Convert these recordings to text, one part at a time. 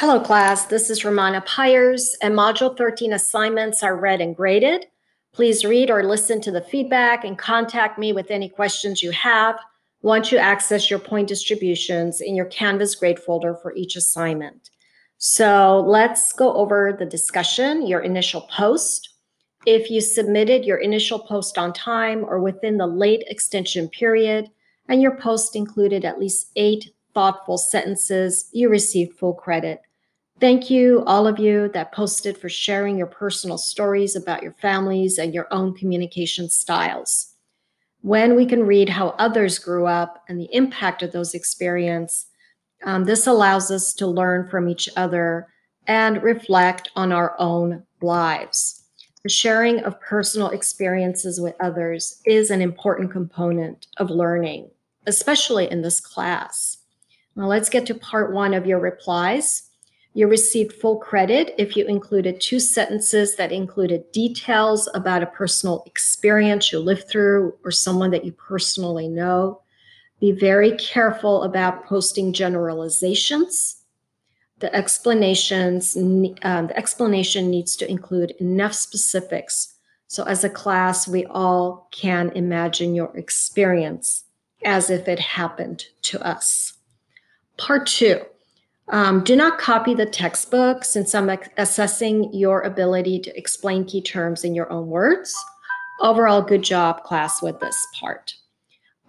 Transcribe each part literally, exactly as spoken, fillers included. Hello class, this is Ramana Pyers and Module thirteen assignments are read and graded. Please read or listen to the feedback and contact me with any questions you have once you access your point distributions in your Canvas grade folder for each assignment. So let's go over the discussion, your initial post. If you submitted your initial post on time or within the late extension period and your post included at least eight thoughtful sentences, you received full credit. Thank you, all of you that posted, for sharing your personal stories about your families and your own communication styles. When we can read how others grew up and the impact of those experiences, um, this allows us to learn from each other and reflect on our own lives. The sharing of personal experiences with others is an important component of learning, especially in this class. Now let's get to part one of your replies. You received full credit if you included two sentences that included details about a personal experience you lived through or someone that you personally know. Be very careful about posting generalizations. The explanations, um, the explanation needs to include enough specifics so as a class we all can imagine your experience as if it happened to us. Part two. Um, do not copy the textbook, since I'm assessing your ability to explain key terms in your own words. Overall, good job, class, with this part.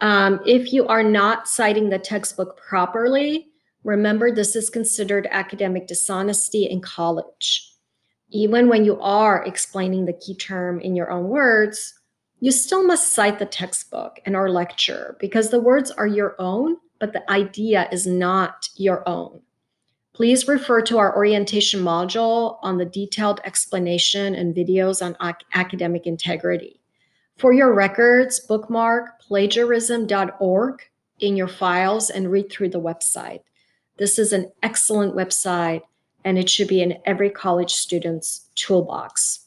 Um, if you are not citing the textbook properly, remember this is considered academic dishonesty in college. Even when you are explaining the key term in your own words, you still must cite the textbook in our lecture because the words are your own, but the idea is not your own. Please refer to our orientation module on the detailed explanation and videos on ac- academic integrity. For your records, bookmark plagiarism dot org in your files and read through the website. This is an excellent website and it should be in every college student's toolbox.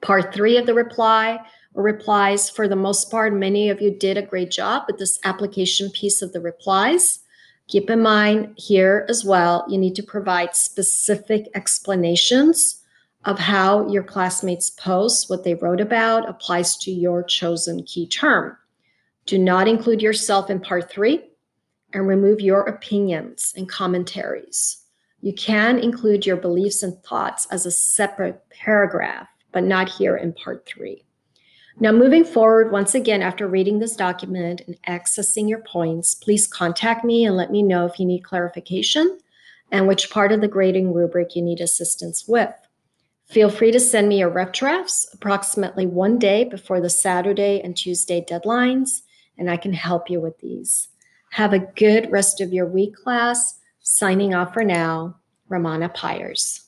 Part three of the reply or replies, for the most part, many of you did a great job with this application piece of the replies. Keep in mind here as well, you need to provide specific explanations of how your classmates' posts, what they wrote about, applies to your chosen key term. Do not include yourself in part three and remove your opinions and commentaries. You can include your beliefs and thoughts as a separate paragraph, but not here in part three. Now, moving forward, once again, after reading this document and accessing your points, please contact me and let me know if you need clarification and which part of the grading rubric you need assistance with. Feel free to send me your rough drafts approximately one day before the Saturday and Tuesday deadlines, and I can help you with these. Have a good rest of your week, class. Signing off for now, Ramana Pyers.